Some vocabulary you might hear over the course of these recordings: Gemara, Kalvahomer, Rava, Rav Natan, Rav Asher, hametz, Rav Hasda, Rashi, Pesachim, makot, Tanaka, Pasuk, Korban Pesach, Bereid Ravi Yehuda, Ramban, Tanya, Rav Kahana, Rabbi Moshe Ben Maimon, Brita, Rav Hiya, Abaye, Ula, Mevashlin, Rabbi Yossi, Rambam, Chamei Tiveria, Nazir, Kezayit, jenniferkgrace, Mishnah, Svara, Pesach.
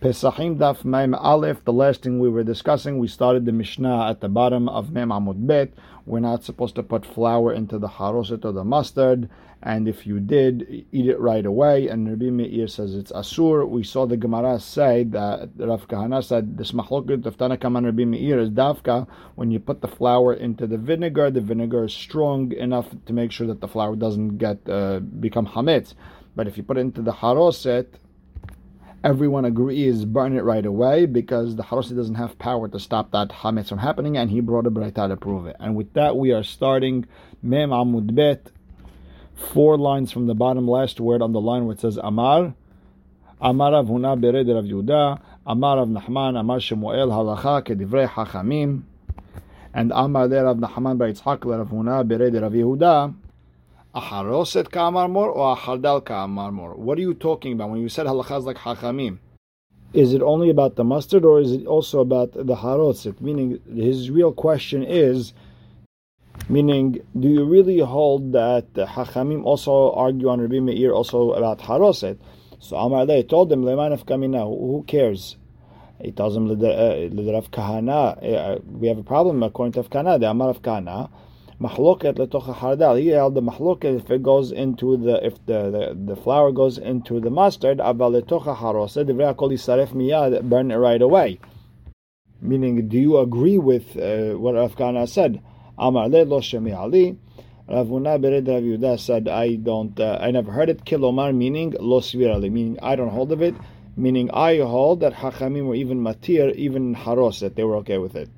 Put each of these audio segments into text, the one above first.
Pesachim Daf Mem Aleph, the last thing we were discussing, we started the Mishnah at the bottom of Mem Amud Bet. We're not supposed to put flour into the haroset or the mustard, and if you did, eat it right away. And Rabbi Meir says it's asur. We saw the Gemara say that Rav Kahana said this machloket of Tanaka and Rabbi Meir is dafka when you put the flour into the vinegar is strong enough to make sure that the flour doesn't get become hametz. But if you put it into the haroset, everyone agrees, burn it right away, because the haroset doesn't have power to stop that hametz from happening, and he brought a brita to prove it. And with that, we are starting Mem Amud Bet, 4 lines from the bottom, last word on the line where it says Amar. Amar Ravunah Bereid Ravi Yehuda, Amar Rav Nachman, Amar Shemuel, Halacha Kedivrei Hachamim, and Amar there Rav Nachman Bar Yitzchak Ravunah Bereid Ravi Yehuda. Aharoset ka'amar mor or ahardal ka'amar mor? What are you talking about when you said halachas like hachamim? Is it only about the mustard or is it also about the haroset? Meaning, his real question is, do you really hold that hachamim also argue on Rabbi Meir also about haroset? So Amar Leh told him, le'man afkamina, who cares? He tells him, Rav Kahana, we have a problem according to Rav Kahana, the Amar Rav Kahana. Mahloket letocha hardal. He held the mahloket if it goes into the if the flour goes into the mustard, aval letocha haroset divrei kol yisaref miyad, burn it right away. Meaning, do you agree with what Rav Kahana said? Amar le lo shemi ali. Ravunah Bereid Ravi Yehuda said, I never heard it. Kilomar meaning lo svirali, meaning I don't hold of it. Meaning I hold that hachamim were even matir, even haroset, they were okay with it.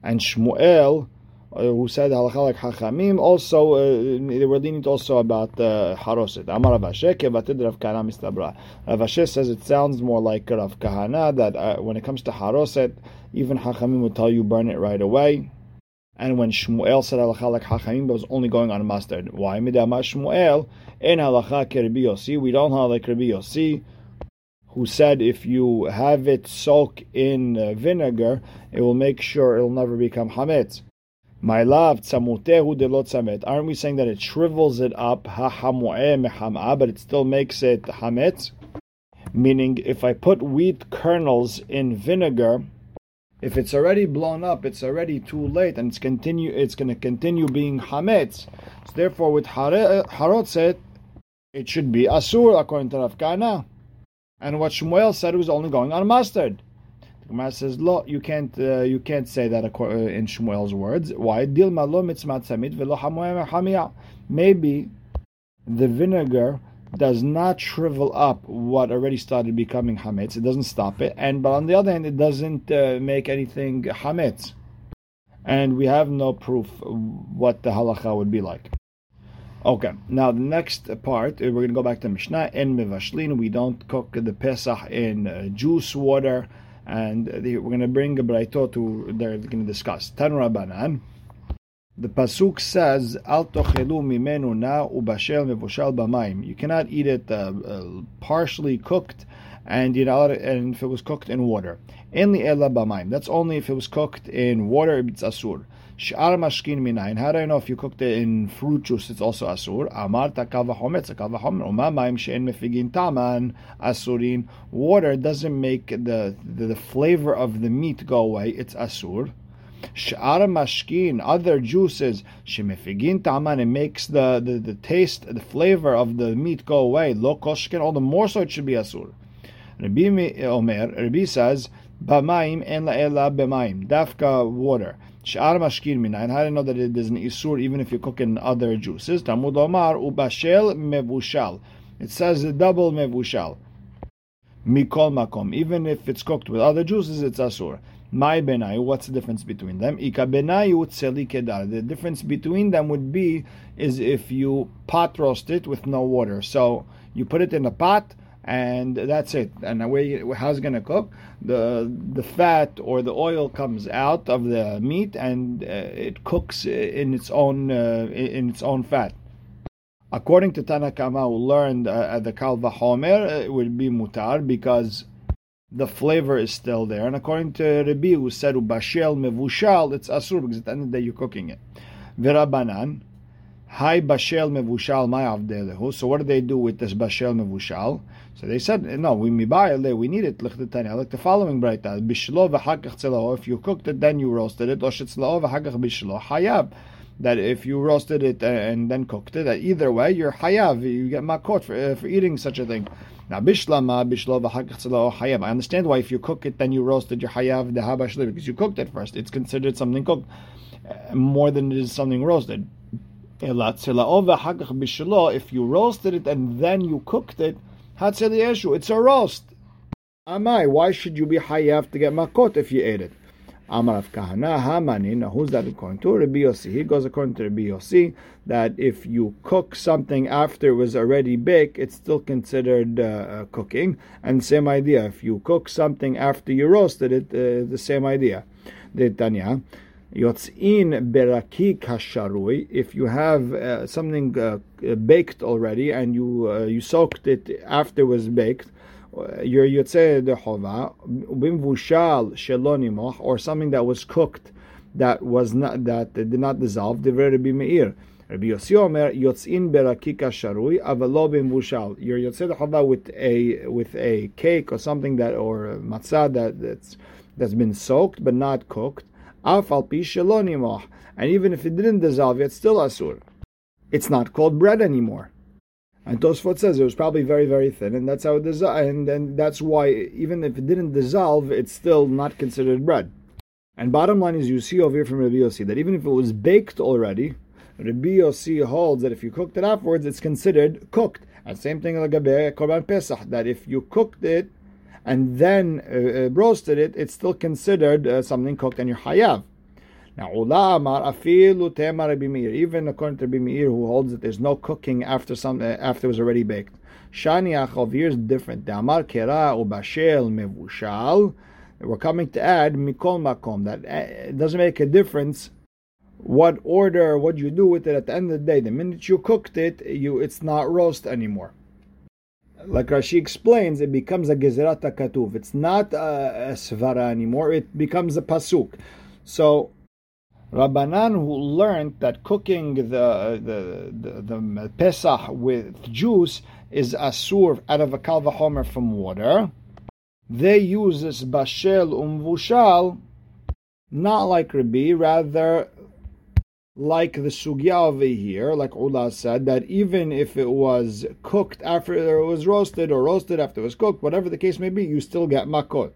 And Shmuel, who said halakha like hachamim, also they were leaning also about haroset. Amar Rav Asher kevatid Rav Kahana mistabra. Rav Asher says it sounds more like Rav Kahana that when it comes to haroset, even hachamim would tell you burn it right away. And when Shmuel said halakha like hachamim, it was only going on mustard. Why midama Shmuel in halakha kerbi Yossi? We don't have like Rabbi Yossi, who said if you have it soak in vinegar, it will make sure it'll never become hametz. My love, tzamutehu delot tzamet. Aren't we saying that it shrivels it up, hahamu'eh meham'a, but it still makes it hametz? Meaning, if I put wheat kernels in vinegar, if it's already blown up, it's already too late, and it's going to continue being hametz. So therefore, with harotzet, it should be asur according to Rav Kahana. And what Shmuel said was only going on mustard. Gemara says, "Lo, you can't say that in Shmuel's words. Why? Dilma lo mitzmat samid velo hamoyem hamia. Maybe the vinegar does not shrivel up what already started becoming hametz. It doesn't stop it, but on the other hand, it doesn't make anything hametz. And we have no proof what the halacha would be like." Okay, now the next part, we're going to go back to Mishnah in Mevashlin. We don't cook the Pesach in juice water. And we're going to bring a brayto to they're going to discuss. Tanu Rabbanan. The pasuk says, "Al tochelu mimenu na ubashel mevushal b'mayim." You cannot eat it partially cooked, and if it was cooked in water. Enli ela b'mayim. That's only if it was cooked in water. It's asur. Sh'ar mashkin minayin. How do I know if you cooked it in fruit juice? It's also asur. Amar ta kalvahomer. It's a kalvahomer. Uma mayim she'en mefigin taman asurin. Water doesn't make the flavor of the meat go away. It's asur. Sh'ar mashkin. Other juices she'mefigin taman. It makes the taste, the flavor of the meat go away. Lo koshken. All the more so it should be asur. Rabbi Omer. Rabbi says b'mayim en la'ela b'mayim. Dafka water. Sh'ar mashkin minayin. How do I know that it is an isur even if you cook in other juices? Talmud Omar ubashel mevushal. It says the double mevushal. Mikol makom. Even if it's cooked with other juices, it's asur. My benayu. What's the difference between them? Ika benayu tzeli kedar. The difference between them would be is if you pot roast it with no water. So you put it in a pot, and that's it. And how's it going to cook? The fat or the oil comes out of the meat, and it cooks in its own fat. According to Tanaka, who learned at the Kalvahomer, it would be mutar because the flavor is still there. And according to Rabbi, who said ubashel mevushal, it's asur because at the end of the day you're cooking it. V'Rabbanan. Hi bashel mevushal ma'avdelehu. So what do they do with this bashel mevushal? So they said, no, we mibayale, we need it. Tanya, like the following brita, bishlo v'hakach tzelaho. If you cooked it, then you roasted it. Or shetzlaho v'hakach bishlo hayab. That if you roasted it and then cooked it, either way, you're hayav. You get makot for eating such a thing. Now, bishlama, bishlo v'hakach tzelaho hayav. I understand why if you cook it, then you roasted your hayav dehabashli, because you cooked it first. It's considered something cooked more than it is something roasted. If you roasted it and then you cooked it, it's a roast. Amai, why should you be hayav to get makot if you ate it? Amar Rav Kahana, Hamanin, who's that according to? Rabbi Yossi. He goes according to Rabbi Yossi that if you cook something after it was already baked, it's still considered cooking. And same idea, if you cook something after you roasted it, the same idea. The Tanya. Yotz'in berakik hasharui. If you have something baked already and you soaked it after it was baked, your yotzei dechova bimvushal shelonimoch, or something that was cooked that did not dissolve. Divrei Rabbi Meir. Rabbi Yossi Omer yotz'in berakik hasharui avalo bimvushal. Your yotzei dechova with a cake or something that, or matzah that's been soaked but not cooked. And even if it didn't dissolve, it's still asur. It's not called bread anymore. And Tosfot says it was probably very, very thin, and that's how it dissolved. And then that's why, even if it didn't dissolve, it's still not considered bread. And bottom line is, you see over here from Rabbi Yossi that even if it was baked already, Rabbi Yossi holds that if you cooked it afterwards, it's considered cooked. And same thing like Korban Pesach, that if you cooked it and then roasted it, it's still considered something cooked and you're hayav. Now, Ula amar afilu tema Rabbi Meir, even according to Rabbi Meir, who holds that there's no cooking after it was already baked. Shani achov, here is different. Damar kera ubashel mevushal. We're coming to add mikol makom, that it doesn't make a difference what order, what you do with it. At the end of the day, the minute you cooked it, it's not roast anymore. Like Rashi explains, it becomes a gezerat hakatuv. It's not a svara anymore. It becomes a pasuk. So, Rabbanan, who learned that cooking the pesach with juice is asur out of a kalvahomer from water, they use this bashel umvushal, not like Rabbi, rather like the sugya over here, like Ula said, that even if it was cooked after it was roasted, or roasted after it was cooked, whatever the case may be, you still get makot.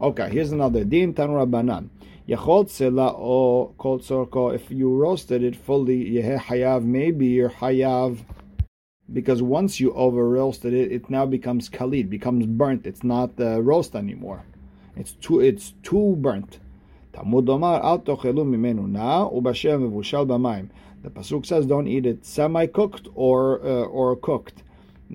Okay, here's another din tanu Rabbanan. Yachol tzela o kol tzorko. If you roasted it fully, yeheh hayav. Maybe you're hayav, because once you over roasted it, it now becomes kalid, becomes burnt. It's not roast anymore. It's too burnt. The pasuk says, don't eat it semi-cooked or cooked.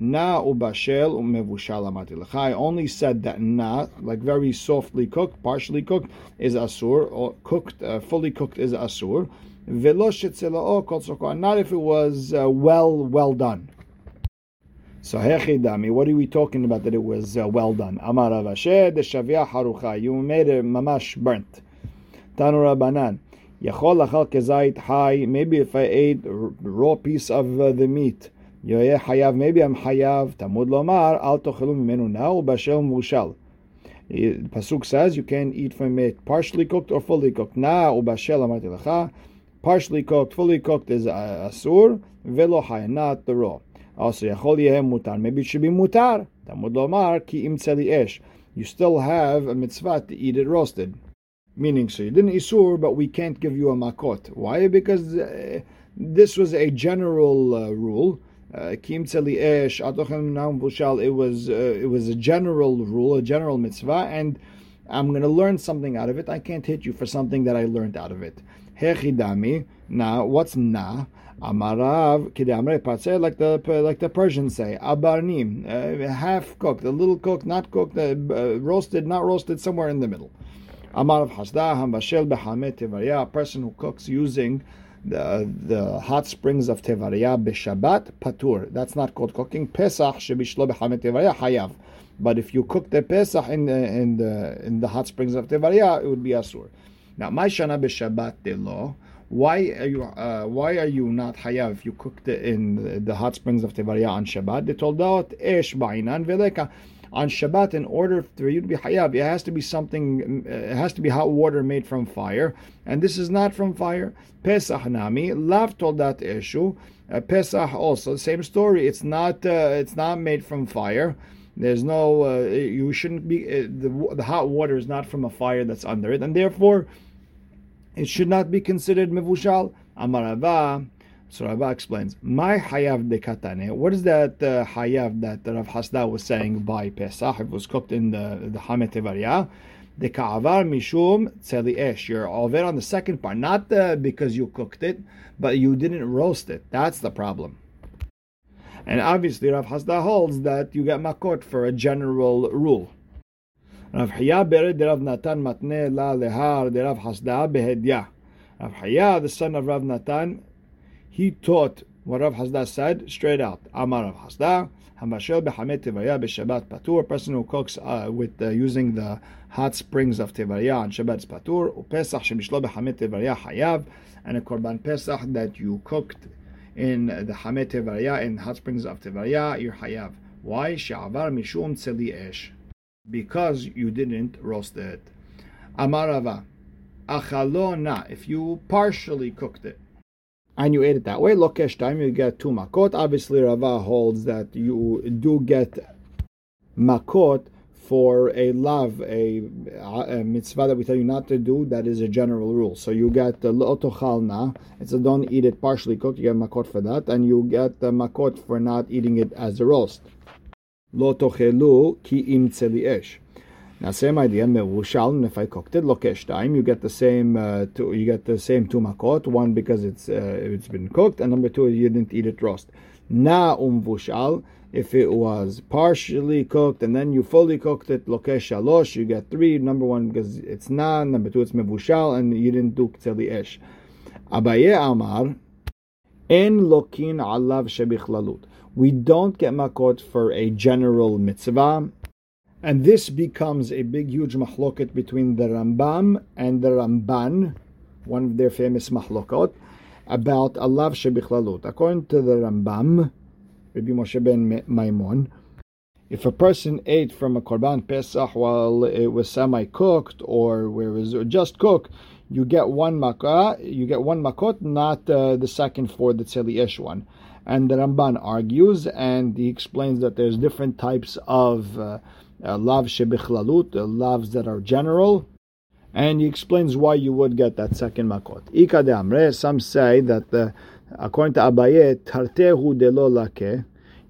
Na ubashel umevushal amati lecha. I only said that na, like very softly cooked, partially cooked, is asur, or cooked, fully cooked is asur. Velo shetzelo kol tzorko, not if it was well done. So hechidami, what are we talking about that it was well done? Amar Rav Hasda deshavia harucha. You made it mamash burnt. Tanu Rabbanan, Yachol achal kezayit hai. Maybe if I ate a raw piece of the meat, yoyeh hayav. Maybe I'm hayav. Tamud lomar al tochelu mimenu na ubashel mushal. Pasuk says you can eat from it partially cooked or fully cooked. Na ubashel amati lecha. Partially cooked, fully cooked is asur. Velo hay, not the raw. Also yachol yehem mutar. Maybe it should be mutar. Tamud lomar ki im tzeli esh. You still have a mitzvah to eat it roasted. Meaning, so you didn't isur, but we can't give you a makot. Why? Because this was a general rule. It was a general rule, a general mitzvah, and I'm going to learn something out of it. I can't hit you for something that I learned out of it. Hechidami, na, what's na? Amarav kidamre patzeh, like the Persians say. Abarnim, half cooked, a little cooked, not cooked, roasted, not roasted, somewhere in the middle. Amar Rav Hasda, Hambashel b'Chamei Tiveria, a person who cooks using the hot springs of Tiveria b'Shabbat, patur. That's not called cooking. Pesach shebishlo b'Chamei Tiveria hayav. But if you cook the Pesach in the hot springs of Tiveria, it would be asur. Now, Ma'ishana b'Shabbat delo. Why are you not hayav? You cooked in the hot springs of Tiveria on Shabbat. They told out esh ba'inan veleka. On Shabbat, in order for you to be hayav, it has to be something. It has to be hot water made from fire, and this is not from fire. Pesach nami lav toldat eshu. Pesach also same story. It's not made from fire. There's no. You shouldn't be. The hot water is not from a fire that's under it, and therefore, it should not be considered mevushal. Amar Rava. So Rava explains, my hayav de katane. What is that hayav that Rav Hasda was saying by Pesach? It was cooked in the Chamei Tiveria. De ka'avar mishum tzeli esh. You're over on the second part, not because you cooked it, but you didn't roast it. That's the problem. And obviously Rav Hasda holds that you get makot for a general rule. Rav Hiya bered Rav Natan matne la lehar de Rav Hasda behedya. Rav Hiya, the son of Rav Natan, he taught what Rav Hasda said straight out. Amar Rav Hasda, hamashel b'chamei Tiveria b'Shabbat patur. A person who cooks using the hot springs of Tiveria on Shabbat is patur. Upesach shemishlo b'chamei Tiveria hayav. And a korban Pesach that you cooked in the Chamei Tiveria, in hot springs of Tiveria, you're hayav. Why? She'avar mishum tzeli esh. Because you didn't roast it. Amar Rava, achalona, if you partially cooked it and you ate it that way, lokesh time, you get two makot. Obviously Rava holds that you do get makot for a lav, a mitzvah that we tell you not to do, that is a general rule. So you get lo tochalna, it's a don't eat it partially cooked, you get makot for that, and you get makot for not eating it as a roast. Lo tochelu ki im tzeli esh. Now same idea, mevushalin. If I cooked it, lokesh time, you get the same. You get the same two makot. One because it's been cooked, and number two, you didn't eat it roast. Na umvushal. If it was partially cooked and then you fully cooked it, lokesh shalosh, you get three. Number one because it's na. Number two, it's mevushal, and you didn't do tzeli esh. Abaye amar en lokin alav shebichlalut. We don't get makot for a general mitzvah. And this becomes a big, huge mahloket between the Rambam and the Ramban, one of their famous mahlokot, about alav shebichlalut. According to the Rambam, Rabbi Moshe ben Maimon, if a person ate from a korban Pesach while it was semi-cooked or where it was just cooked, you get one makot, not the second for the tzeli esh one. And the Ramban argues, and he explains that there's different types of lav shebichlalut, lavs that are general, and he explains why you would get that second makot. Ika de amre, some say that according to Abaye, tartehu de lo lake,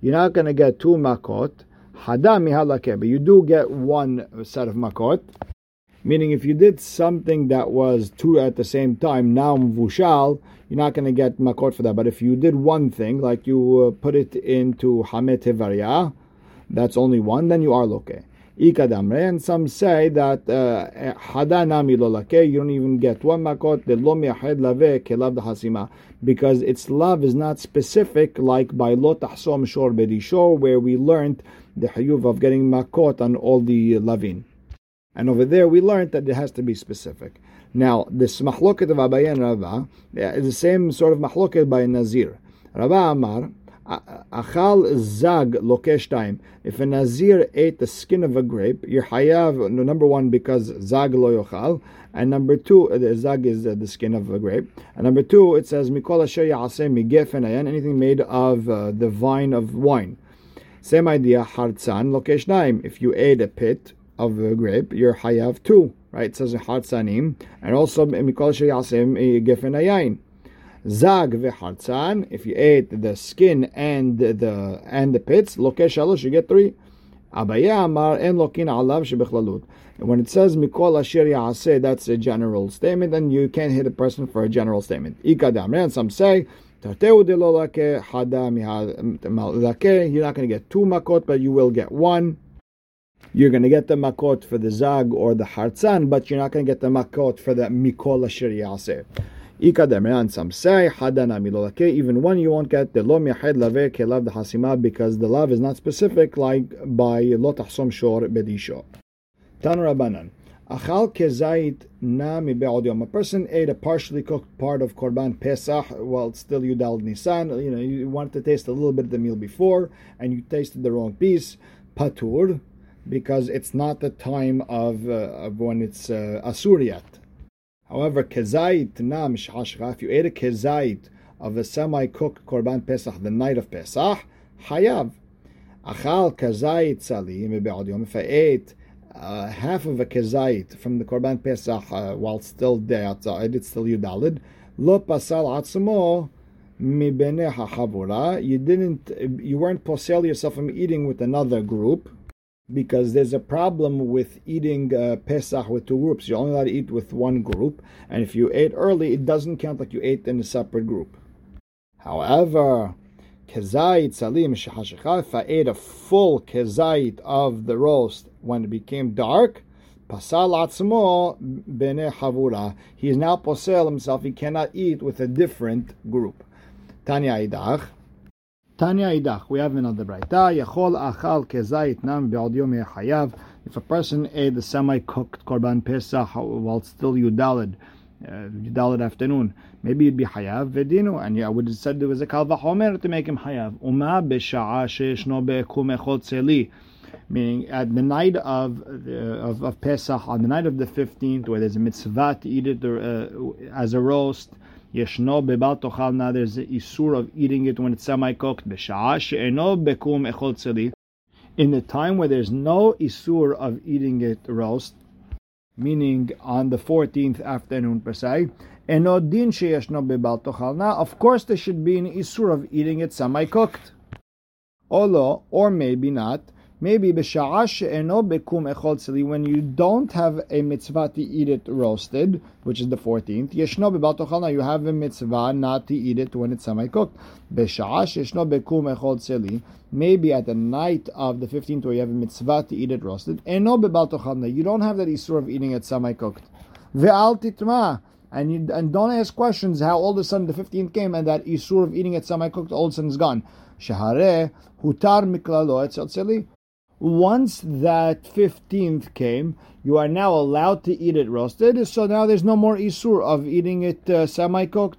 you're not going to get two makot, hada miha lake, but you do get one set of makot. Meaning, if you did something that was two at the same time, now mvushal, you're not going to get makot for that. But if you did one thing, like you put it into Chamei Tiveria, that's only one, then you are loke. Ikadamre, and some say that hadanami lo lake, you don't even get one makot, the lo mi'ahed lave kelav dahasima, because its love is not specific, like by lo tahsom shor bedishor, where we learned the hayuv of getting makot on all the lavin. And over there, we learned that it has to be specific. Now, this mahloket of Abaye and Rava is the same sort of mahloket by Nazir. Rava Amar, achal zag lokesh time. If a Nazir ate the skin of a grape, you're hayav, number one, because zag lo yochal, and number two, the zag is the skin of a grape, and number two, it says, mikol asher ya'aseh migefen ayan, anything made of the vine of wine. Same idea, hartzan lokesh time. If you ate a pit of the grape, you're hayav too, right? It says in hartzanim, and also mikol sheyasim gefen hayayin, zag vehartzan. If you ate the skin and the pits, lokesh shalosh, you get three. Abaye amar en lokin alav shebichlalut. When it says mikol asher yaseh, that's a general statement, and you can't hit a person for a general statement. Ikadamre, and some say tarteu de lo lake hada mihalake. You're not going to get two makot, but you will get one. You're going to get the makot for the zag or the hartzan, but you're not going to get the makot for the mikol asher yaseh. Ikadamre, and some say hadanami lo lake, even one you won't get, the lo mi'ahed lave kelav dehasima, because the lav is not specific, like by lo tahsom shor bedisho. Tan Rabbanan. Achal Kezayit na mi be'od yom. A person ate a partially cooked part of Korban Pesach while it's still Yudal Nisan. You know, you wanted to taste a little bit of the meal before, and you tasted the wrong piece. Patur, because it's not the time of when it's Asur yet. However, Kezayit na mishashcha. If you ate a Kezayit of a semi-cooked Korban Pesach the night of Pesach, Hayav. Achal Kezayit sali mi be'od yom. If I ate half of a kezayit from the Korban Pesach while still day outside, it's still Yudalid. Lo pasal atzmo mi bnei hachavura. You weren't posel yourself from eating with another group, because there's a problem with eating Pesach with two groups. You're only allowed to eat with one group, and if you ate early, it doesn't count like you ate in a separate group. However, kezayit salim shachashcha. If I ate a full kezayit of the roast when it became dark, pasal atzmo b'nei havura. He is now posel himself. He cannot eat with a different group. Tanya idach. We have another brita. Yachol achal kezayit nam be'od yom hayav. If a person ate the semi-cooked korban pesach while still yudalid, Yudalid afternoon, maybe you'd be hayav vedinu, and I would have said there was a kalvahomer to make him hayav. Uma b'sha'a she'eshno be'kum echot seli, meaning at the night of Pesach, on the night of the 15th, where there's a mitzvah to eat it as a roast. Yeshno bebal tochalna, there's an isur of eating it when it's semi-cooked. B'sha'a she'eno be'kum echot seli, in the time where there's no isur of eating it roast, meaning on the 14th afternoon per se. Of course there should be an isur of eating it semi-cooked. Or maybe not. Maybe when you don't have a mitzvah to eat it roasted, which is the 14th, you have a mitzvah not to eat it when it's semi-cooked. Maybe at the night of the 15th where you have a mitzvah to eat it roasted, you don't have that issue of eating it semi-cooked. And don't ask questions how all of a sudden the 15th came and that issue of eating it semi-cooked all of a sudden is gone. Once that 15th came, you are now allowed to eat it roasted, so now there's no more isur of eating it semi-cooked.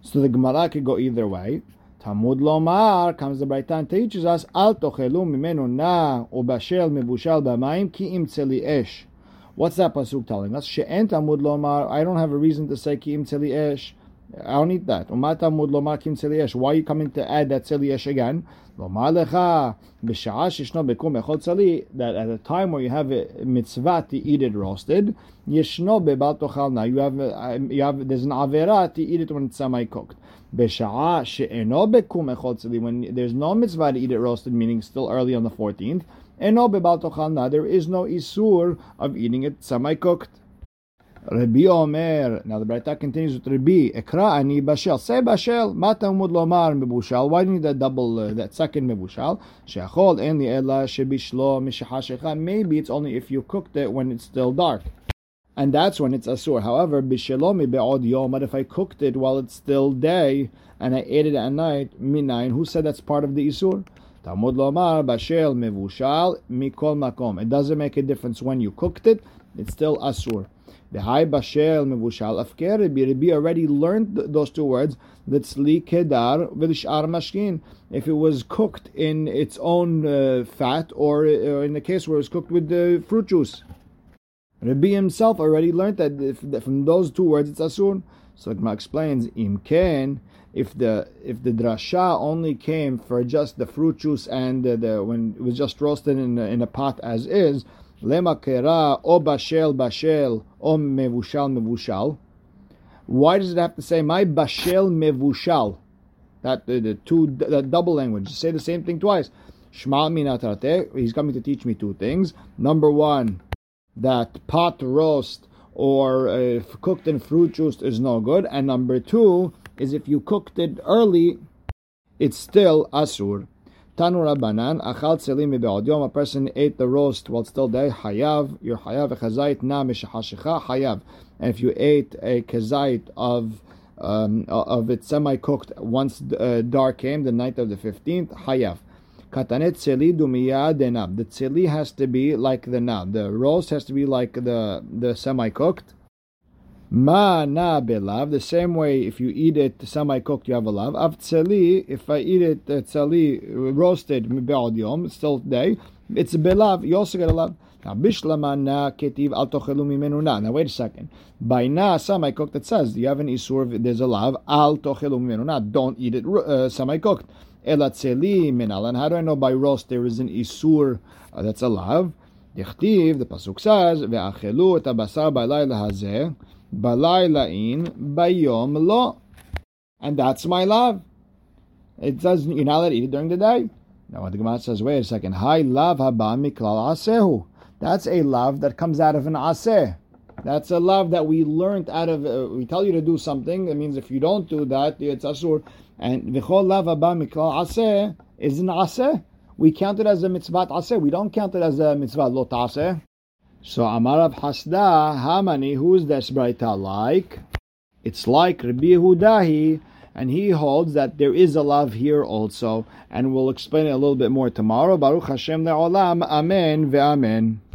So the Gemara could go either way. Talmud lomar, comes the Brita and teaches us, Al tochelu mimenu na ubashel mebushal b'mayim ki imtzeli esh. What's that pasuk telling us? She'en Talmud lomar, I don't have a reason to say ki imtzeli esh. I don't need that. Why are you coming to add that tzeliyesh again? That at a time where you have a mitzvah to eat it roasted, you have there's an avera to eat it when it's semi-cooked. When there's no mitzvah to eat it roasted, meaning still early on the 14th, there is no isur of eating it semi-cooked. Rabbi Omer. Now the Brita continues with Rabbi. Ekra ani bashel. Say bashel. Matamud lomar mebushal. Why do you need that double, that second mebushal? Sheachol eni ela shebishlo mishachashecha. Maybe it's only if you cooked it when it's still dark, and that's when it's asur. However, bishelomi be'od yom. But if I cooked it while it's still day and I ate it at night, minayin. Who said that's part of the isur? Tamud lomar bashel mebushal mikol makom. It doesn't make a difference when you cooked it. It's still asur. The high bashel mevushal afker. Rabbi already learned those two words. Litzli kedar v'lishar mashkin. If it was cooked in its own fat, or in the case where it was cooked with fruit juice, Rabbi himself already learned that from those two words it's asun. So Gemara explains imken. If the drasha only came for just the fruit juice and when it was just roasted in a pot as is. Lema kera o bashel bashel o mevushal mevushal. Why does it have to say my bashel mevushal? That the double language. Say the same thing twice. Shma minatate. He's coming to teach me two things. Number one, that pot roast or cooked in fruit juice is no good. And number two is if you cooked it early, it's still asur. Tanu Rabbanan, achal tzeli mibe'od yom. A person ate the roast while still day. Hayav, you're hayav. Echazayit na mishachashecha hayav. And if you ate a kezayit of it semi-cooked once dark came, the night of the 15th, hayav. Katanet tzeli dumiya denab. The tzeli has to be like the nab. The roast has to be like the semi-cooked. Ma na belav. The same way, if you eat it semi-cooked, you have a lav. Av tzeli, if I eat it tzeli roasted mebe'od yom, still day, it's a belav. You also get a lav. Now, bishlama na ketiv al tochelu mimenu na. Now, wait a second. By na semi-cooked, it says you have an isur. There's a lav al tochelu mimenu na. Don't eat it semi-cooked. Ela tzeli minal. And how do I know by roast there is an isur that's a lav? Yechtiv. The pasuk says ve'achelu et habasar ba'layla hazeh. Balayla in bayom lo, and that's my lav. It says you're not allowed to eat it during the day. Now the Gemara says, wait a second. Hi lav haba miklal asehu. That's a lav that comes out of an aseh. That's a lav that we learned out of. We tell you to do something. It means if you don't do that, it's asur. And v'chol lav haba miklal aseh is an aseh. We count it as a mitzvah aseh. We don't count it as a mitzvah lo taseh. So Amar Rav Hasda, Hamani, who is this Brita like? It's like Rabbi Yehudahi, and he holds that there is a lav here also, and we'll explain it a little bit more tomorrow. Baruch Hashem le'olam, amen ve'amen.